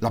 La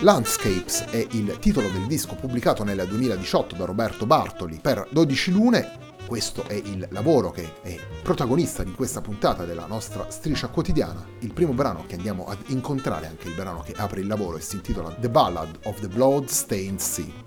Landscapes è il titolo del disco pubblicato nel 2018 da Roberto Bartoli per Dodicilune. Questo è il lavoro che è protagonista di questa puntata della nostra striscia quotidiana. Il primo brano che andiamo ad incontrare è anche il brano che apre il lavoro e si intitola The Ballad of the Bloodstained Sea.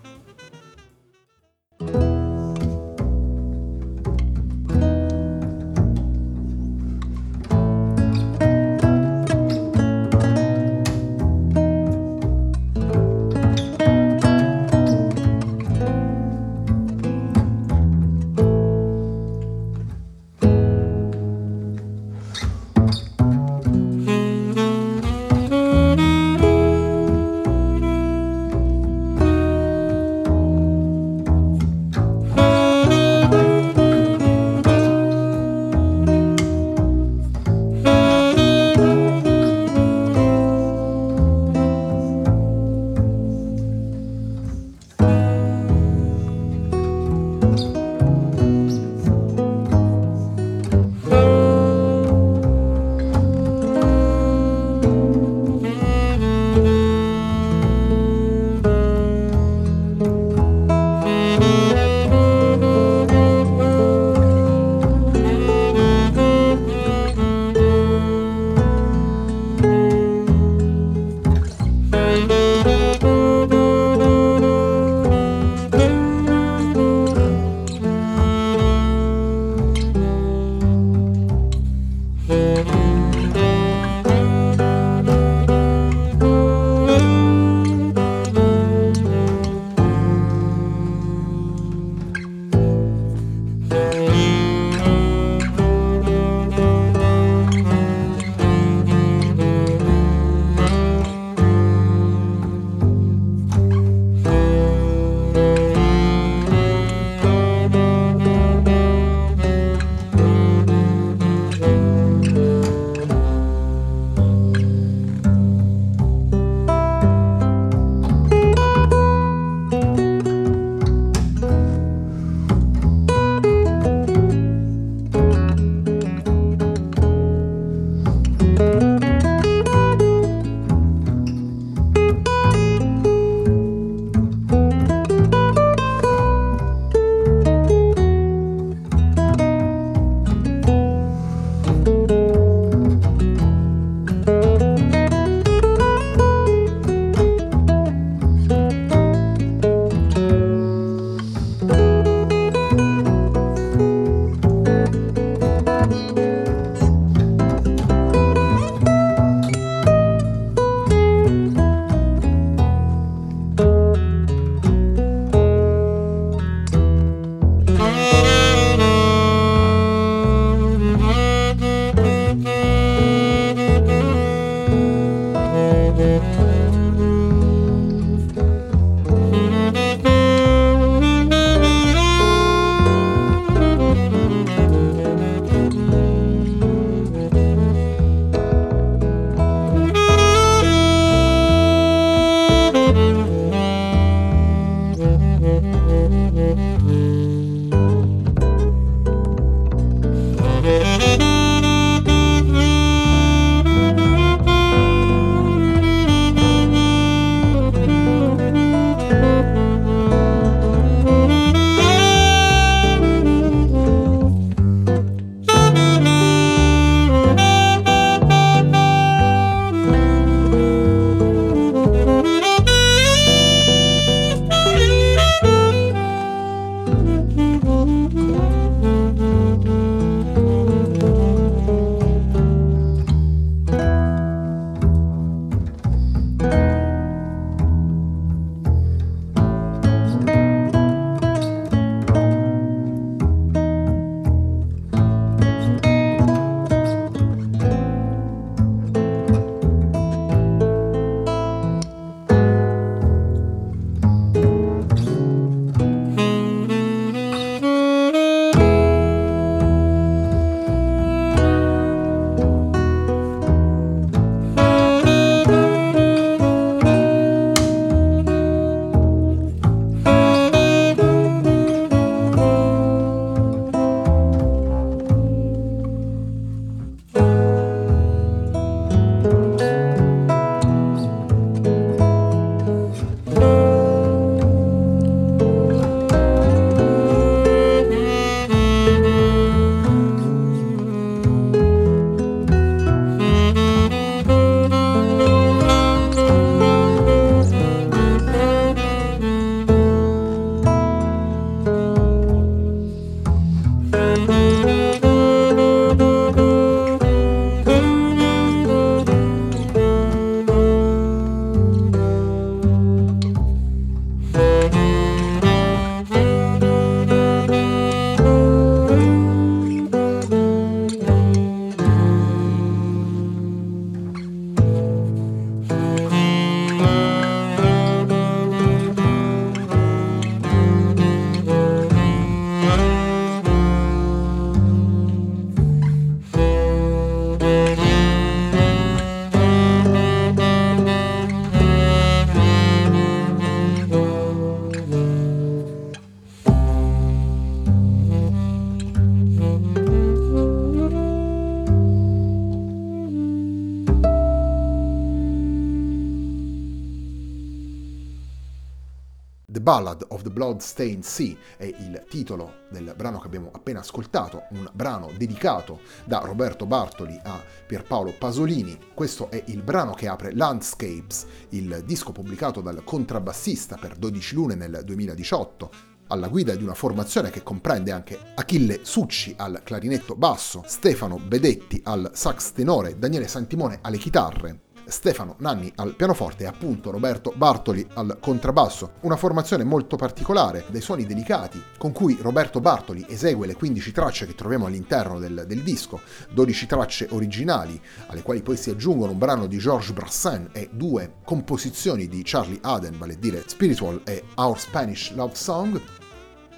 The Ballad of the Bloodstained Sea è il titolo del brano che abbiamo appena ascoltato, un brano dedicato da Roberto Bartoli a Pierpaolo Pasolini. Questo è il brano che apre Landscapes, il disco pubblicato dal contrabbassista per Dodicilune nel 2018, alla guida di una formazione che comprende anche Achille Succi al clarinetto basso, Stefano Bedetti al sax tenore, Daniele Santimone alle chitarre, Stefano Nanni al pianoforte e appunto Roberto Bartoli al contrabbasso. Una formazione molto particolare, dai suoni delicati, con cui Roberto Bartoli esegue le 15 tracce che troviamo all'interno del disco, 12 tracce originali, alle quali poi si aggiungono un brano di Georges Brassens e due composizioni di Charlie Aden, vale a dire Spiritual e Our Spanish Love Song.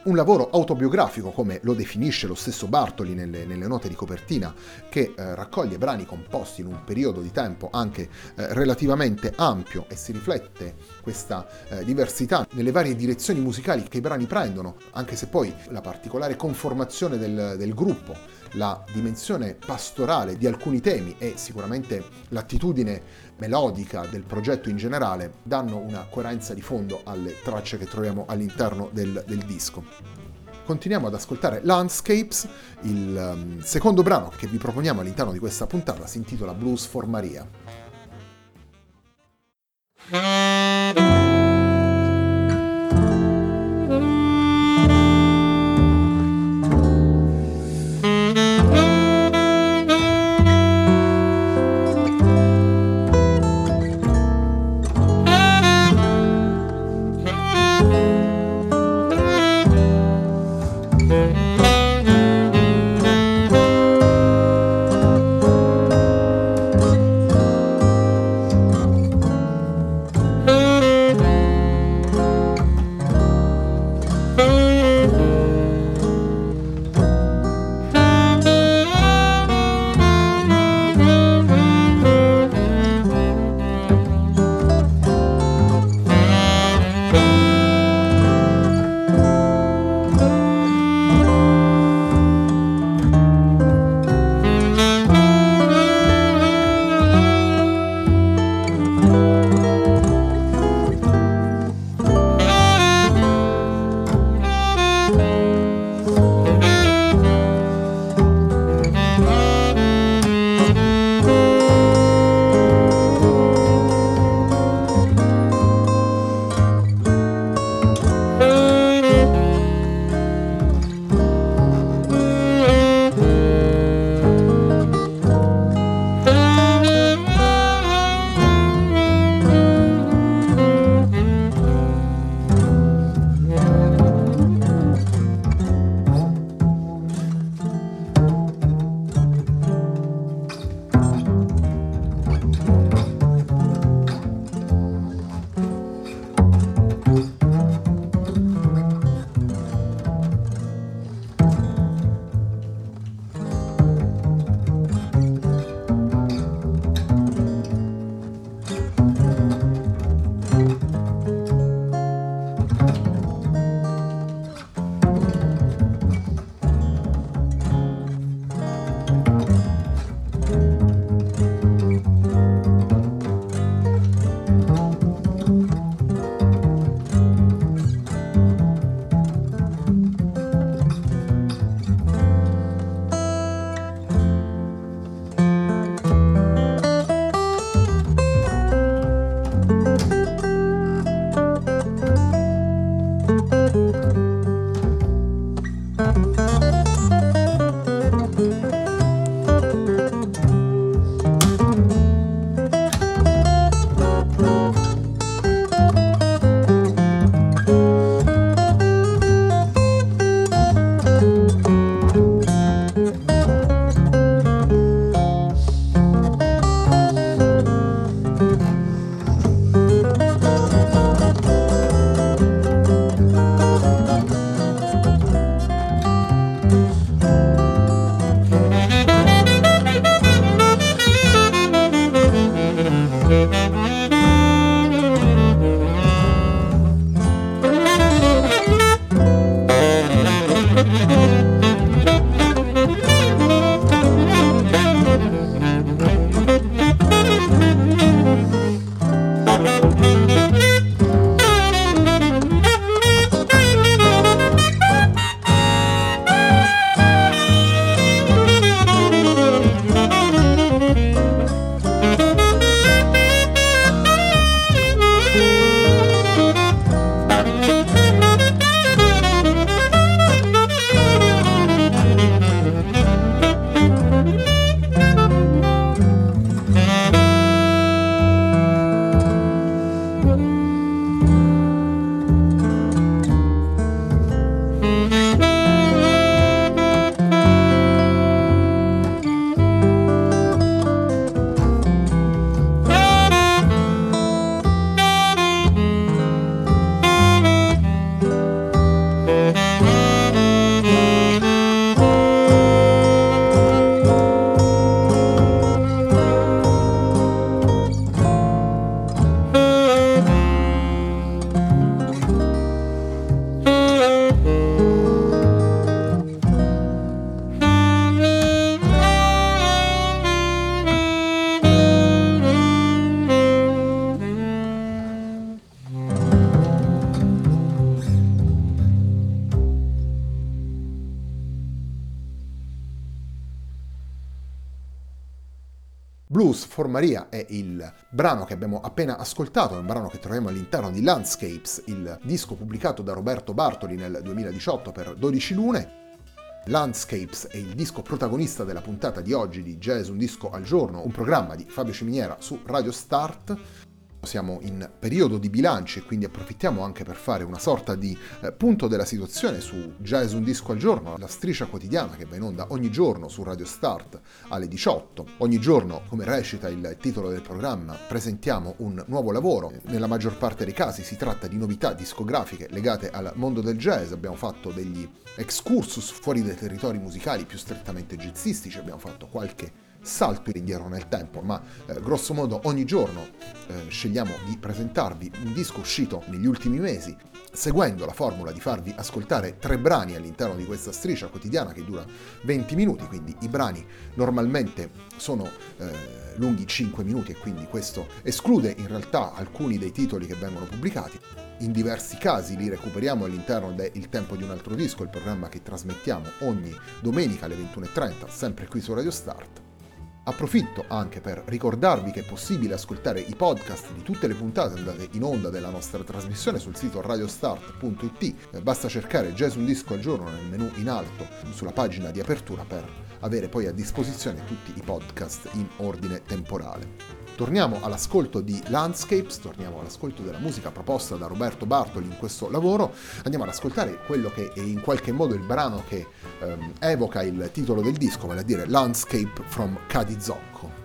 Un lavoro autobiografico, come lo definisce lo stesso Bartoli nelle note di copertina, che raccoglie brani composti in un periodo di tempo anche relativamente ampio, e si riflette questa diversità nelle varie direzioni musicali che i brani prendono, anche se poi la particolare conformazione del gruppo, la dimensione pastorale di alcuni temi e sicuramente l'attitudine melodica del progetto in generale danno una coerenza di fondo alle tracce che troviamo all'interno del disco. Continuiamo ad ascoltare Landscapes. Il secondo brano che vi proponiamo all'interno di questa puntata si intitola Blues for Maria. Blues for Maria è il brano che abbiamo appena ascoltato, è un brano che troviamo all'interno di Landscapes, il disco pubblicato da Roberto Bartoli nel 2018 per Dodicilune. Landscapes è il disco protagonista della puntata di oggi di Jazz Un Disco al Giorno, un programma di Fabio Ciminiera su Radio Start. Siamo in periodo di bilancio e quindi approfittiamo anche per fare una sorta di punto della situazione su Jazz Un Disco al Giorno, la striscia quotidiana che va in onda ogni giorno su Radio Start alle 18. Ogni giorno, come recita il titolo del programma, presentiamo un nuovo lavoro. Nella maggior parte dei casi si tratta di novità discografiche legate al mondo del jazz. Abbiamo fatto degli excursus fuori dai territori musicali più strettamente jazzistici, abbiamo fatto qualche salto indietro nel tempo, ma grosso modo ogni giorno scegliamo di presentarvi un disco uscito negli ultimi mesi, seguendo la formula di farvi ascoltare 3 brani all'interno di questa striscia quotidiana che dura 20 minuti, quindi i brani normalmente sono lunghi 5 minuti e quindi questo esclude in realtà alcuni dei titoli che vengono pubblicati. In diversi casi li recuperiamo all'interno del Tempo di un altro disco, il programma che trasmettiamo ogni domenica alle 21:30, sempre qui su Radio Start. Approfitto anche per ricordarvi che è possibile ascoltare i podcast di tutte le puntate andate in onda della nostra trasmissione sul sito radiostart.it. Basta cercare Jazz Un Disco al Giorno nel menu in alto sulla pagina di apertura per avere poi a disposizione tutti i podcast in ordine temporale. Torniamo all'ascolto di Landscapes, torniamo all'ascolto della musica proposta da Roberto Bartoli in questo lavoro. Andiamo ad ascoltare quello che è in qualche modo il brano che evoca il titolo del disco, vale a dire Landscape from Cadizocco.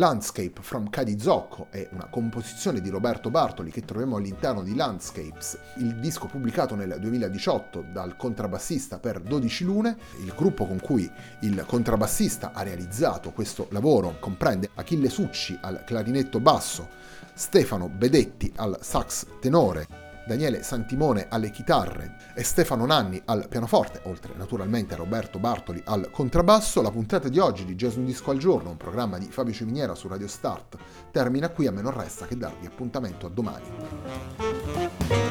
Landscape from Cadizocco è una composizione di Roberto Bartoli che troviamo all'interno di Landscapes, il disco pubblicato nel 2018 dal contrabbassista per Dodicilune. Il gruppo con cui il contrabbassista ha realizzato questo lavoro comprende Achille Succi al clarinetto basso, Stefano Bedetti al sax tenore, Daniele Santimone alle chitarre e Stefano Nanni al pianoforte, oltre naturalmente a Roberto Bartoli al contrabbasso. La puntata di oggi di Jazz Un Disco al Giorno, un programma di Fabio Ciminiera su Radio Start, termina qui. A me non resta che darvi appuntamento a domani.